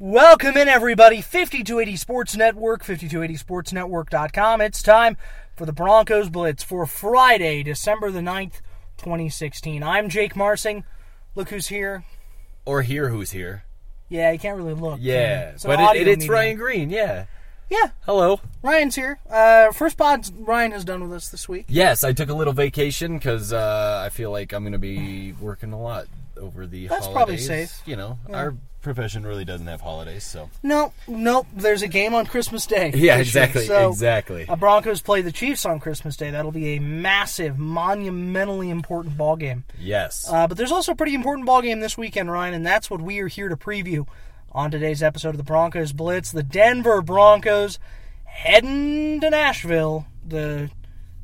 Welcome in, everybody. 5280 Sports Network, 5280sportsnetwork.com. It's time for the Broncos Blitz for Friday, December the 9th, 2016. I'm Jake Marsing. Look who's here. Or hear who's here. Yeah, you can't really look. Yeah, but it's Ryan Green, yeah. Yeah. Hello. Ryan's here. First pod Ryan has done with us this week. Yes, I took a little vacation because I feel like I'm going to be working a lot over the holidays. That's probably safe. You know, yeah. Our profession really doesn't have holidays, so. No. There's a game on Christmas Day. Yeah, exactly. So, exactly. Broncos play the Chiefs on Christmas Day. That'll be a massive, monumentally important ball game. Yes. But there's also a pretty important ball game this weekend, Ryan, and that's what we are here to preview on today's episode of the Broncos Blitz. The Denver Broncos heading to Nashville, the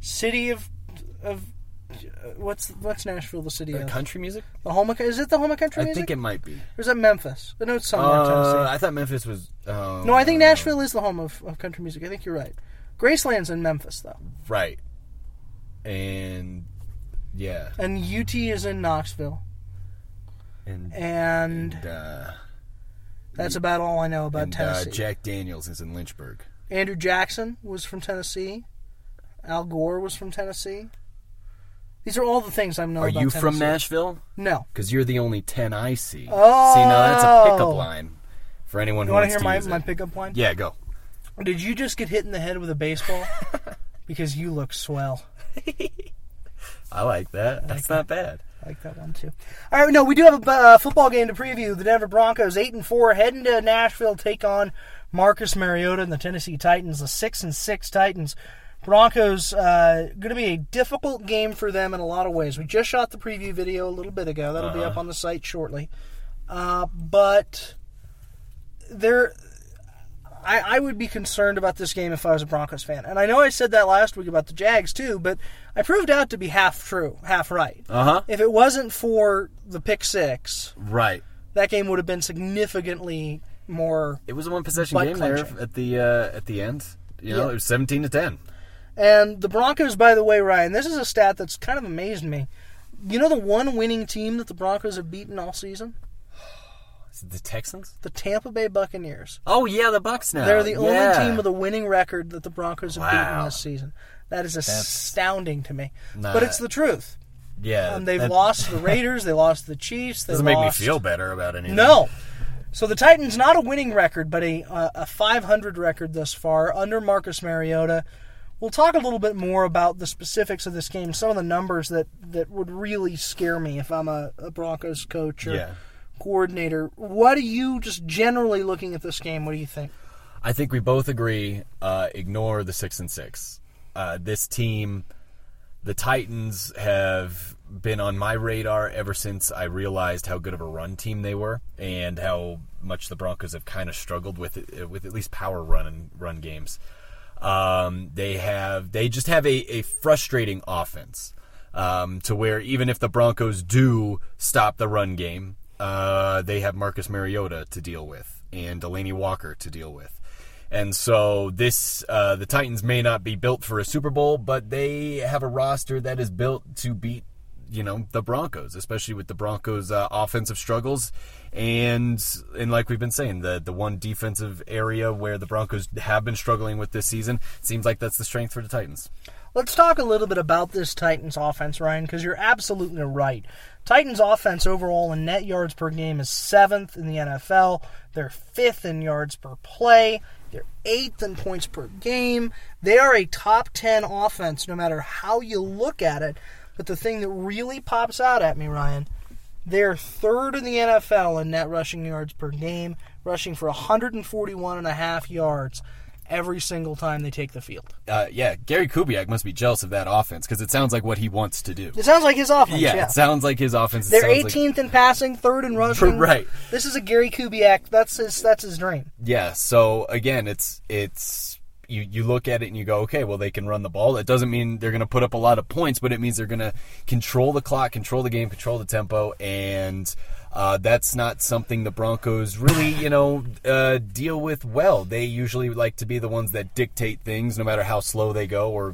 city of What's Nashville the city of? Country music? The home of, is it the home of country music? I think it might be. Or is that Memphis? No, it's somewhere in Tennessee. I thought Memphis was... no, I think Nashville is the home of country music. I think you're right. Graceland's in Memphis, though. Right. And, yeah. And UT is in Knoxville. And that's about all I know about Tennessee. Jack Daniels is in Lynchburg. Andrew Jackson was from Tennessee. Al Gore was from Tennessee. These are all the things I know about Tennessee. Are you from Nashville? No. Because you're the only 10 I see. Oh. See, now that's a pickup line for anyone who wants to use it. You want to hear my pickup line? Yeah, go. Did you just get hit in the head with a baseball? Because you look swell. I like that. That's not bad. I like that one, too. All right, no, we do have a football game to preview. The Denver Broncos, 8-4, heading to Nashville, take on Marcus Mariota and the Tennessee Titans, the 6-6 Titans. Broncos, going to be a difficult game for them in a lot of ways. We just shot the preview video a little bit ago. That'll be up on the site shortly. But I would be concerned about this game if I was a Broncos fan. And I know I said that last week about the Jags, too, but I proved out to be half true, half right. If it wasn't for the pick six, right, that game would have been significantly more. It was a one-possession game there at the end. You know, yeah. It was 17-10. And the Broncos, by the way, Ryan, this is a stat that's kind of amazed me. You know the one winning team that the Broncos have beaten all season? Is it the Texans? The Tampa Bay Buccaneers. Oh, yeah, the Bucs now. They're the only team with a winning record that the Broncos have beaten this season. That is astounding to me. Nah. But it's the truth. Yeah. They've lost to the Raiders. They lost to the Chiefs. Doesn't make me feel better about anything. No. So the Titans, not a winning record, but a 500 record thus far under Marcus Mariota. We'll talk a little bit more about the specifics of this game, some of the numbers that would really scare me if I'm a Broncos coach or coordinator. What are you just generally looking at this game? What do you think? I think we both agree, ignore the 6-6. This team, the Titans, have been on my radar ever since I realized how good of a run team they were and how much the Broncos have kind of struggled with at least power run games. They just have a frustrating offense to where even if the Broncos do stop the run game, they have Marcus Mariota to deal with and Delanie Walker to deal with. And so the Titans may not be built for a Super Bowl, but they have a roster that is built to beat, you know, the Broncos, especially with the Broncos' offensive struggles. And like we've been saying, the one defensive area where the Broncos have been struggling with this season, seems like that's the strength for the Titans. Let's talk a little bit about this Titans offense, Ryan, because you're absolutely right. Titans offense overall in net yards per game is 7th in the NFL. They're 5th in yards per play. They're 8th in points per game. They are a top 10 offense no matter how you look at it. But the thing that really pops out at me, Ryan, they're 3rd in the NFL in net rushing yards per game, rushing for 141.5 yards every single time they take the field. Gary Kubiak must be jealous of that offense because it sounds like what he wants to do. It sounds like his offense, yeah. It sounds like his offense. They're 18th in passing, 3rd in rushing. Right. This is a Gary Kubiak. That's his dream. Yeah, so, again, it's You look at it and you go, okay, well, they can run the ball. That doesn't mean they're going to put up a lot of points, but it means they're going to control the clock, control the game, control the tempo, and That's not something the Broncos really, deal with well. They usually like to be the ones that dictate things, no matter how slow they go or,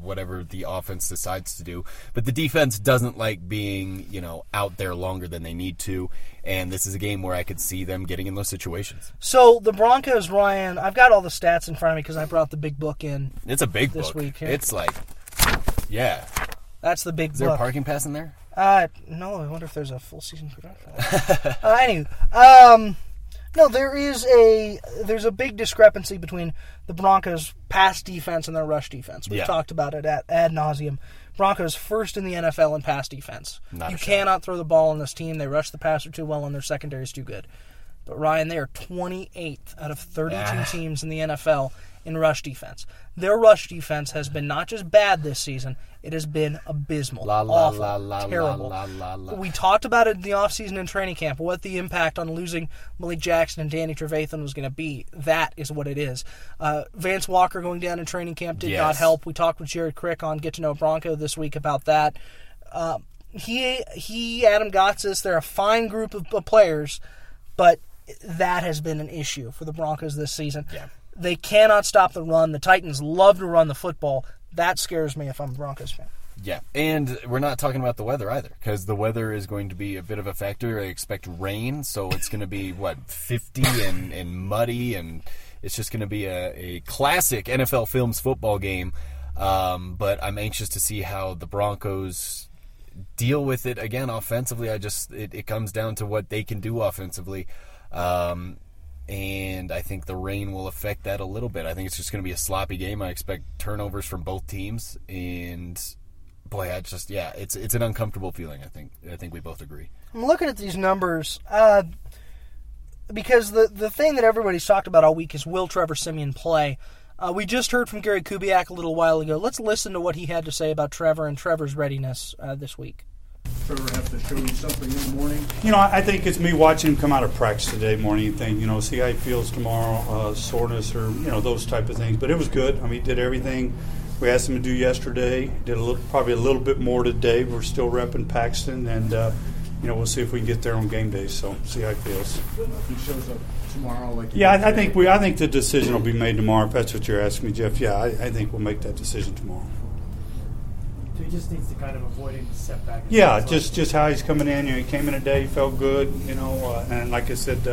whatever the offense decides to do. But the defense doesn't like being, out there longer than they need to. And this is a game where I could see them getting in those situations. So the Broncos, Ryan, I've got all the stats in front of me because I brought the big book in. It's a big book. This week. Here. It's like, yeah. That's the big book. Is there a parking pass in there? No, I wonder if there's a full season production. No, there's a big discrepancy between the Broncos' pass defense and their rush defense. We've talked about it ad nauseum. Broncos first in the NFL in pass defense. You cannot throw the ball on this team. They rush the passer too well, and their secondary is too good. But, Ryan, they are 28th out of 32 teams in the NFL in rush defense. Their rush defense has been not just bad this season, it has been abysmal, awful, terrible. We talked about it in the offseason and training camp, what the impact on losing Malik Jackson and Danny Trevathan was going to be. That is what it is. Vance Walker going down in training camp did not help. We talked with Jared Crick on Get to Know Bronco this week about that. He, Adam Gotsis, they're a fine group of players, but that has been an issue for the Broncos this season. Yeah. They cannot stop the run. The Titans love to run the football. That scares me if I'm a Broncos fan. Yeah, and we're not talking about the weather either, because the weather is going to be a bit of a factor. I expect rain, so it's going to be, 50 and muddy, and it's just going to be a classic NFL Films football game. But I'm anxious to see how the Broncos deal with it. Again, offensively, it comes down to what they can do offensively. And I think the rain will affect that a little bit. I think it's just going to be a sloppy game. I expect turnovers from both teams. And, boy, it's an uncomfortable feeling, I think. I think we both agree. I'm looking at these numbers because the thing that everybody's talked about all week is, will Trevor Siemian play? We just heard from Gary Kubiak a little while ago. Let's listen to what he had to say about Trevor and Trevor's readiness this week. Trevor have to show you something in the morning? I think it's me watching him come out of practice today morning and think, see how he feels tomorrow, soreness or, those type of things. But it was good. I mean, he did everything we asked him to do yesterday. Did probably a little bit more today. We're still repping Paxton, and, we'll see if we can get there on game day. So see how he feels. If he shows up tomorrow, I think the decision will be made tomorrow. If that's what you're asking me, Jeff, I think we'll make that decision tomorrow. He just needs to kind of avoid any setback. Yeah, just how he's coming in. He came in today, he felt good, and like I said,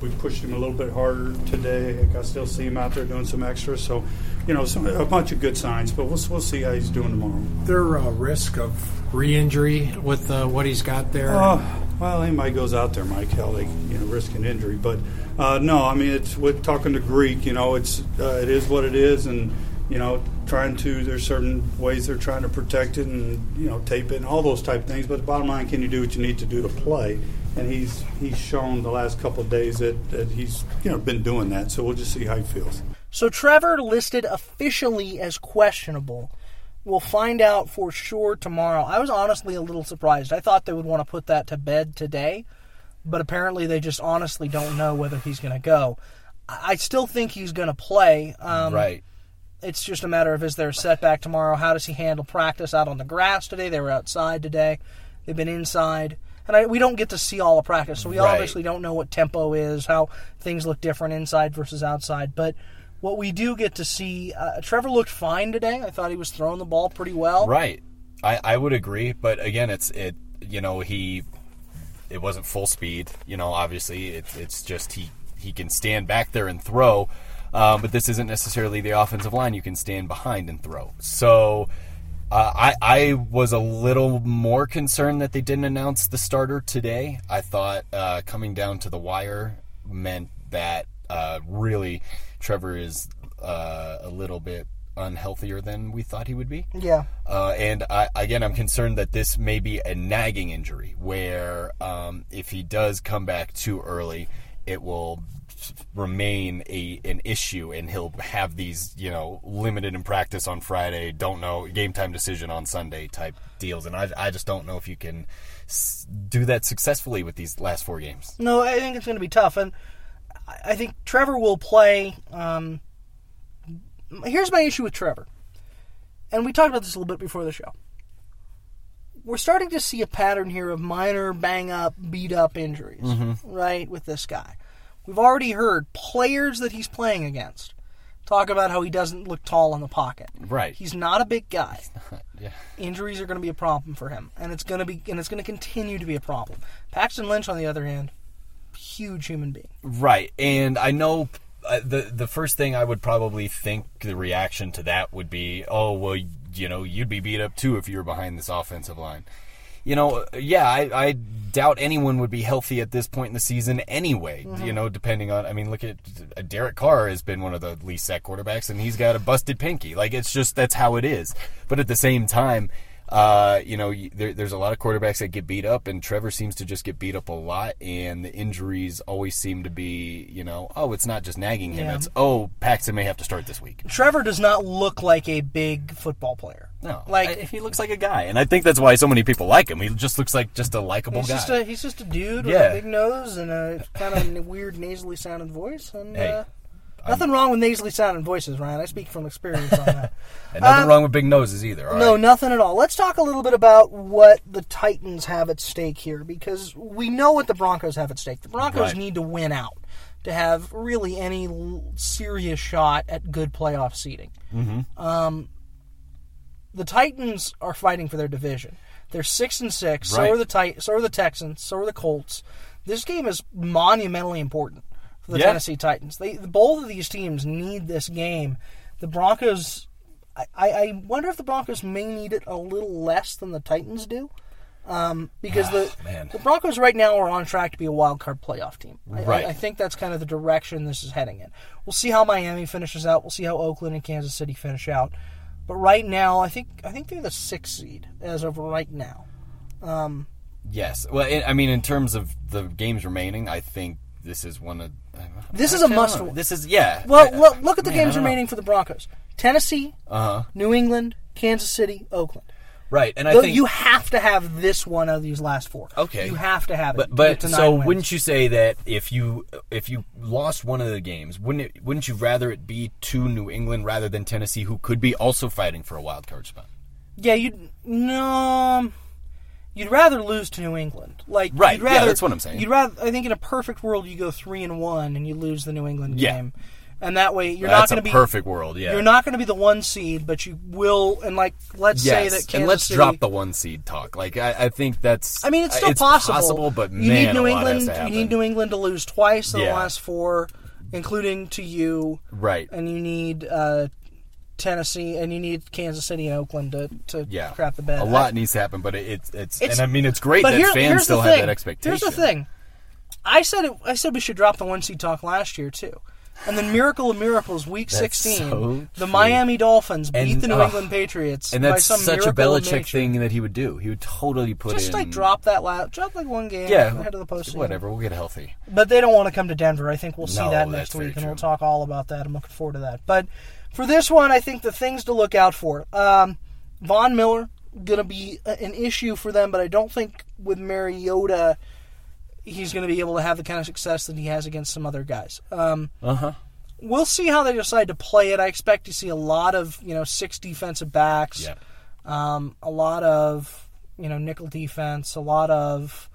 we pushed him a little bit harder today. I still see him out there doing some extra, so, a bunch of good signs, but we'll see how he's doing tomorrow. There a risk of re-injury with what he's got there? Well, anybody goes out there, Mike, hell, they risk an injury, but no, I mean, it's with talking to Greek, it's it is what it is, and there's certain ways they're trying to protect it and, tape it and all those type of things. But the bottom line, can you do what you need to do to play? And he's shown the last couple of days that he's, been doing that. So we'll just see how he feels. So Trevor listed officially as questionable. We'll find out for sure tomorrow. I was honestly a little surprised. I thought they would want to put that to bed today. But apparently they just honestly don't know whether he's going to go. I still think he's going to play. Right. It's just a matter of, is there a setback tomorrow? How does he handle practice out on the grass today? They were outside today. They've been inside. And we don't get to see all of practice, so we obviously don't know what tempo is, how things look different inside versus outside. But what we do get to see, Trevor looked fine today. I thought he was throwing the ball pretty well. Right. I would agree. But, again, it wasn't full speed. Obviously, it's just he can stand back there and throw. But this isn't necessarily the offensive line you can stand behind and throw. So I was a little more concerned that they didn't announce the starter today. I thought coming down to the wire meant that really Trevor is a little bit unhealthier than we thought he would be. Yeah. And I'm concerned that this may be a nagging injury where if he does come back too early, it will remain an issue, and he'll have these, limited in practice on Friday, don't know, game time decision on Sunday type deals. And I just don't know if you can do that successfully with these last four games. No, I think it's going to be tough. And I think Trevor will play. Here's my issue with Trevor. And we talked about this a little bit before the show. we're starting to see a pattern here of minor bang-up, beat-up injuries, right, with this guy. We've already heard players that he's playing against talk about how he doesn't look tall in the pocket. Right. He's not a big guy. He's not, yeah. Injuries are going to be a problem for him, and it's going to be, and it's going to continue to be a problem. Paxton Lynch, on the other hand, huge human being. Right, and I know the first thing I would probably think the reaction to that would be, oh, well, you know, you'd be beat up too if you were behind this offensive line. You know, yeah, I doubt anyone would be healthy at this point in the season anyway, you know, depending on, I mean, look at Derek Carr has been one of the least sacked quarterbacks, and he's got a busted pinky. Like, it's just, that's how it is. But at the same time, you know, there's a lot of quarterbacks that get beat up, and Trevor seems to just get beat up a lot, and the injuries always seem to be, you know, oh, it's not just nagging him, it's, oh, Paxton may have to start this week. Trevor does not look like a big football player. No, like he looks like a guy, and I think that's why so many people like him. He just looks like just a likable guy. He's just a dude with a big nose and a kind of weird nasally sounding voice, and nothing wrong with nasally sounding voices, Ryan. I speak from experience on that. And nothing wrong with big noses either. All right. Nothing at all. Let's talk a little bit about what the Titans have at stake here, because we know what the Broncos have at stake. The Broncos need to win out to have really any serious shot at good playoff seeding. The Titans are fighting for their division. They're 6-6. Right. So are the Texans. So are the Colts. This game is monumentally important for the Tennessee Titans. Both of these teams need this game. The Broncos, I wonder if the Broncos may need it a little less than the Titans do, because the Broncos right now are on track to be a wild card playoff team. I think that's kind of the direction this is heading in. We'll see how Miami finishes out. We'll see how Oakland and Kansas City finish out. But right now, I think they're the 6th seed as of right now. Yes. Well, I mean, in terms of the games remaining, I think this is one of... This is a must win. This is, well, look at the games remaining for the Broncos. Tennessee, New England, Kansas City, Oakland. Right, and I think... You have to have this one out of these last four. Okay. You have to have it. But so wouldn't you say that if you lost one of the games, wouldn't you rather it be to New England rather than Tennessee, who could be also fighting for a wild card spot? Yeah, you'd rather lose to New England. Like, right, that's what I'm saying. I think in a perfect world, you go 3-1 and you lose the New England game. And that way, you're not going to be... That's a perfect world, yeah. You're not going to be the 1 seed, but you will... And, like, let's say that Kansas City... and let's drop the 1 seed talk. Like, I think that's... I mean, it's still possible, but, man, you need New England to lose twice in the last 4, including to you. Right. And you need Tennessee, and you need Kansas City and Oakland to crap the bed. A lot needs to happen, but it's... And, I mean, it's great that fans still have that expectation. Here's the thing. I said we should drop the 1 seed talk last year, too. And then miracle of miracles, week 16, so the Miami Dolphins beat the New England Patriots. And that's such a Belichick thing that he would do. He would totally drop like one game ahead of the postseason. Whatever, we'll get healthy. But they don't want to come to Denver. I think we'll see that next week, and we'll talk all about that. I'm looking forward to that. But for this one, I think the things to look out for: Von Miller going to be an issue for them, but I don't think with Mariota he's going to be able to have the kind of success that he has against some other guys. We'll see how they decide to play it. I expect to see a lot of, 6 defensive backs, a lot of, nickel defense, a lot of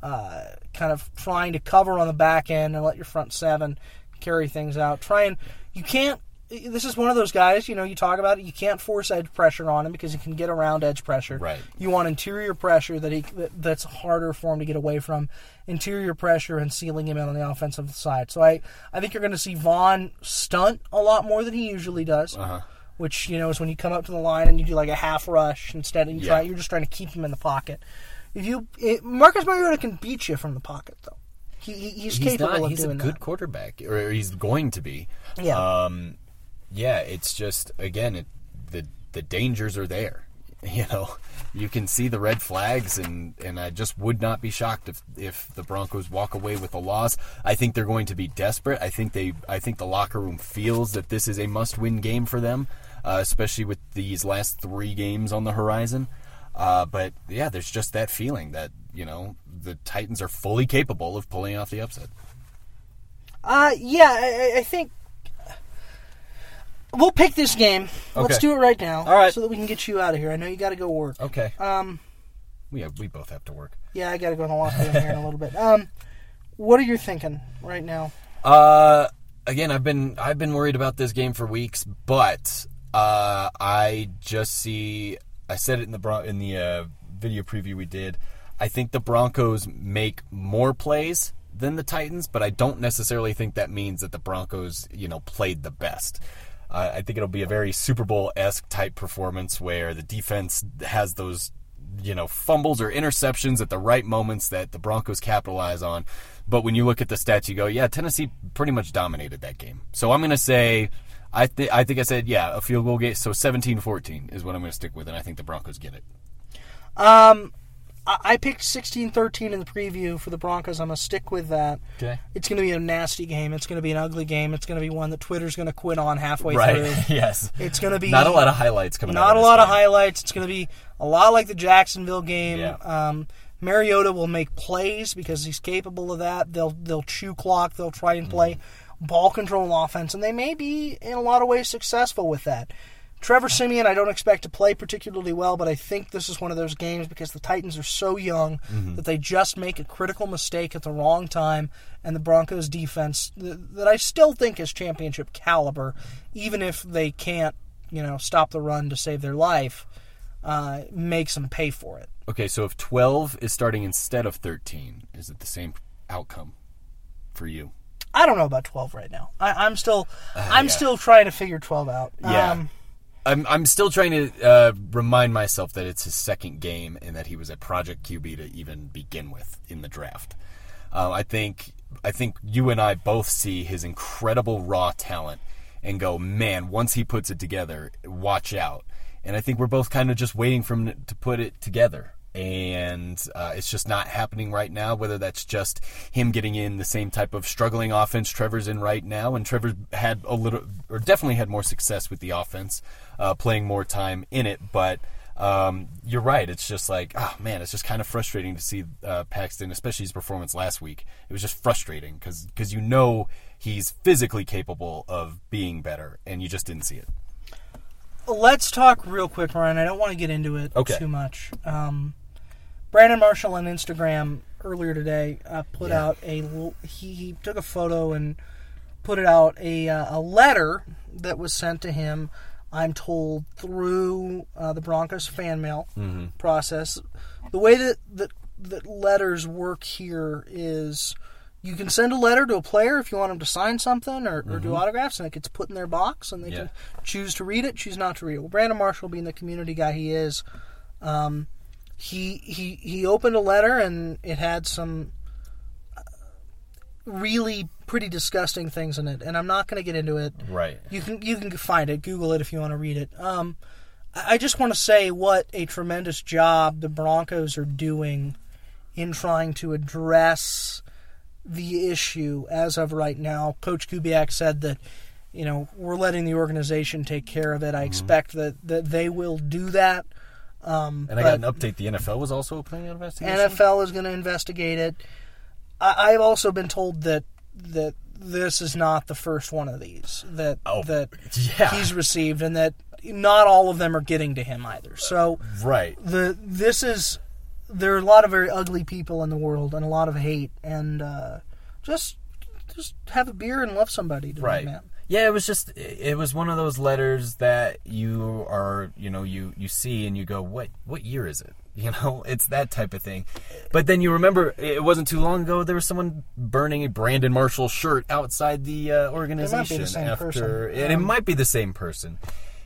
kind of trying to cover on the back end and let your front 7 carry things out. This is one of those guys, you talk about it, you can't force edge pressure on him because he can get around edge pressure. Right. You want interior pressure that's harder for him to get away from, interior pressure and sealing him in on the offensive side. So I think you're going to see Vaughn stunt a lot more than he usually does, which, is when you come up to the line and you do like a half rush instead, and you're just trying to keep him in the pocket. Marcus Mariota can beat you from the pocket, though. He's capable of doing that. He's a good quarterback, or he's going to be. Yeah. Yeah, it's just, again, the dangers are there. You can see the red flags, and I just would not be shocked if the Broncos walk away with a loss. I think they're going to be desperate. I think the locker room feels that this is a must-win game for them, especially with these last 3 games on the horizon. But, yeah, there's just that feeling that, the Titans are fully capable of pulling off the upset. I think... We'll pick this game. Okay. Let's do it right now, all right, so that we can get you out of here. I know you got to go work. Okay. We both have to work. Yeah, I got to go in the locker room here in a little bit. What are you thinking right now? Again, I've been worried about this game for weeks, but I just see. I said it in the video preview we did. I think the Broncos make more plays than the Titans, but I don't necessarily think that means that the Broncos, played the best. I think it'll be a very Super Bowl-esque type performance where the defense has those, fumbles or interceptions at the right moments that the Broncos capitalize on. But when you look at the stats, you go, yeah, Tennessee pretty much dominated that game. So I'm going to say, I think I said, a field goal game. So 17-14 is what I'm going to stick with, and I think the Broncos get it. I picked 16-13 in the preview for the Broncos. I'm going to stick with that. Okay. It's going to be a nasty game. It's going to be an ugly game. It's going to be one that Twitter's going to quit on halfway through. Yes. It's going to be... Not a lot of highlights coming out of this game. Not a lot of highlights. It's going to be a lot like the Jacksonville game. Yeah. Mariota will make plays because he's capable of that. They'll chew clock. They'll try and play ball control offense, and they may be, in a lot of ways, successful with that. Trevor Siemian, I don't expect to play particularly well, but I think this is one of those games because the Titans are so young that they just make a critical mistake at the wrong time, and the Broncos defense that I still think is championship caliber, even if they can't, stop the run to save their life, makes them pay for it. Okay, so if 12 is starting instead of 13, is it the same outcome for you? I don't know about 12 right now. I'm still trying to figure 12 out. Yeah. I'm still trying to remind myself that it's his second game and that he was a project QB to even begin with in the draft. I think you and I both see his incredible raw talent and go, man, once he puts it together, watch out. And I think we're both kind of just waiting for him to put it together. And it's just not happening right now, whether that's just him getting in the same type of struggling offense Trevor's in right now. And Trevor had definitely had more success with the offense, playing more time in it. But you're right. It's just like, oh, man, it's just kind of frustrating to see Paxton, especially his performance last week. It was just frustrating because he's physically capable of being better, and you just didn't see it. Let's talk real quick, Ryan. I don't want to get into it too much. Brandon Marshall on Instagram earlier today put out he took a photo and put it out a letter that was sent to him, I'm told, through the Broncos fan mail process. The way that letters work here is you can send a letter to a player if you want them to sign something or do autographs, and it gets put in their box, and they can choose to read it, choose not to read it. Well, Brandon Marshall, being the community guy he is, he opened a letter, and it had some really pretty disgusting things in it, and I'm not going to get into it. Right. You can find it. Google it if you want to read it. I just want to say what a tremendous job the Broncos are doing in trying to address the issue as of right now. Coach Kubiak said that, we're letting the organization take care of it. I expect that they will do that. And I got an update. The NFL was also planning an investigation? NFL is going to investigate it. I've also been told that this is not the first one of these that he's received, and that not all of them are getting to him either. So there are a lot of very ugly people in the world and a lot of hate, and just have a beer and love somebody. Man. Yeah, it was one of those letters that you are, you see and you go, what year is it? It's that type of thing. But then you remember it wasn't too long ago there was someone burning a Brandon Marshall shirt outside the organization. It might be the same person. And it might be the same person.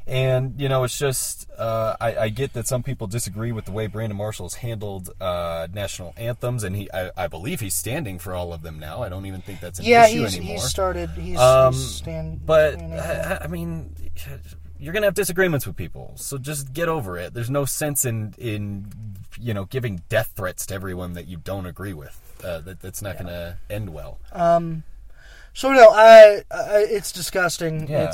And, it's just, I get that some people disagree with the way Brandon Marshall's handled national anthems, and I believe he's standing for all of them now. I don't even think that's an issue anymore. He's standing. But, I mean, you're going to have disagreements with people, so just get over it. There's no sense in giving death threats to everyone that you don't agree with. That's not going to end well. So no, it's disgusting. Yeah.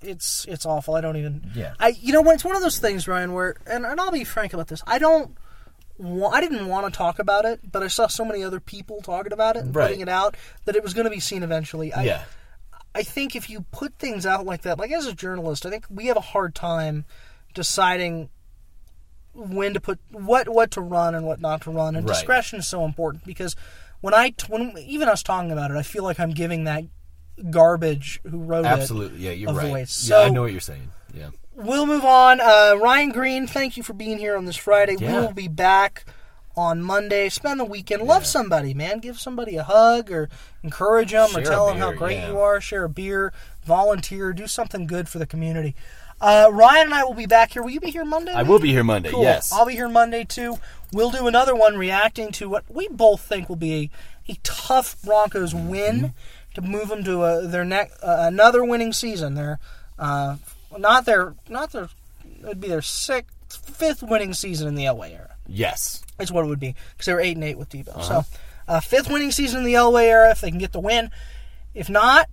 It's awful. I don't even. Yeah. It's one of those things, Ryan, where and I'll be frank about this. I didn't want to talk about it, but I saw so many other people talking about it and putting it out that it was going to be seen eventually. I think if you put things out like that, like as a journalist, I think we have a hard time deciding when to put what to run and what not to run, and discretion is so important, because when even us talking about it, I feel like I'm giving that garbage who wrote it a voice. So, I know what you're saying. Yeah, we'll move on. Ryan Green, thank you for being here on this Friday. Yeah. We will be back on Monday. Spend the weekend. Love somebody, man. Give somebody a hug or encourage them, or tell them how great you are. Share a beer. Volunteer. Do something good for the community. Ryan and I will be back here. Will you be here Monday? I will be here Monday, cool. Yes. I'll be here Monday, too. We'll do another one reacting to what we both think will be a tough Broncos win to move them to another winning season. It'd be their fifth winning season in the Elway era. Yes. That's what it would be, because they were 8-8 with Debo. Uh-huh. So, fifth winning season in the Elway era, if they can get the win. If not,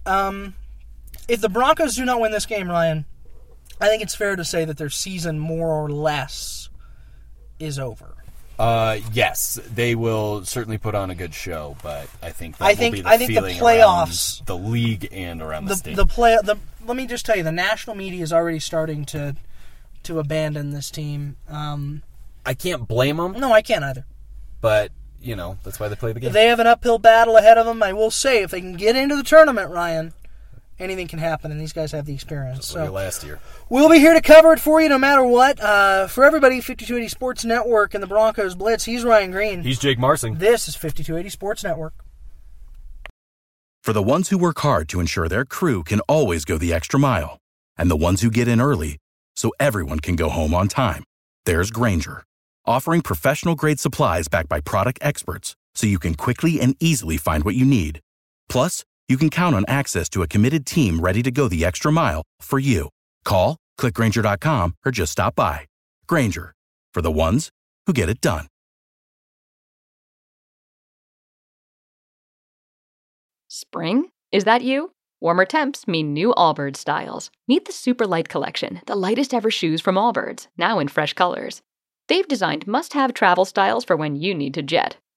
if the Broncos do not win this game, Ryan, I think it's fair to say that their season, more or less, is over. Yes, they will certainly put on a good show, but I think the playoffs, around the league, and around the state. Let me just tell you, the national media is already starting to abandon this team. I can't blame them. No, I can't either. But that's why they play the game. They have an uphill battle ahead of them. I will say, if they can get into the tournament, Ryan, anything can happen, and these guys have the experience. So last year, we'll be here to cover it for you, no matter what. For everybody, 5280 Sports Network and the Broncos Blitz. He's Ryan Green. He's Jake Marsing. This is 5280 Sports Network. For the ones who work hard to ensure their crew can always go the extra mile, and the ones who get in early so everyone can go home on time, there's Grainger, offering professional grade supplies backed by product experts, so you can quickly and easily find what you need. Plus, you can count on access to a committed team ready to go the extra mile for you. Call, click Grainger.com, or just stop by. Grainger, for the ones who get it done. Spring? Is that you? Warmer temps mean new Allbirds styles. Meet the Super Light Collection, the lightest ever shoes from Allbirds, now in fresh colors. They've designed must-have travel styles for when you need to jet.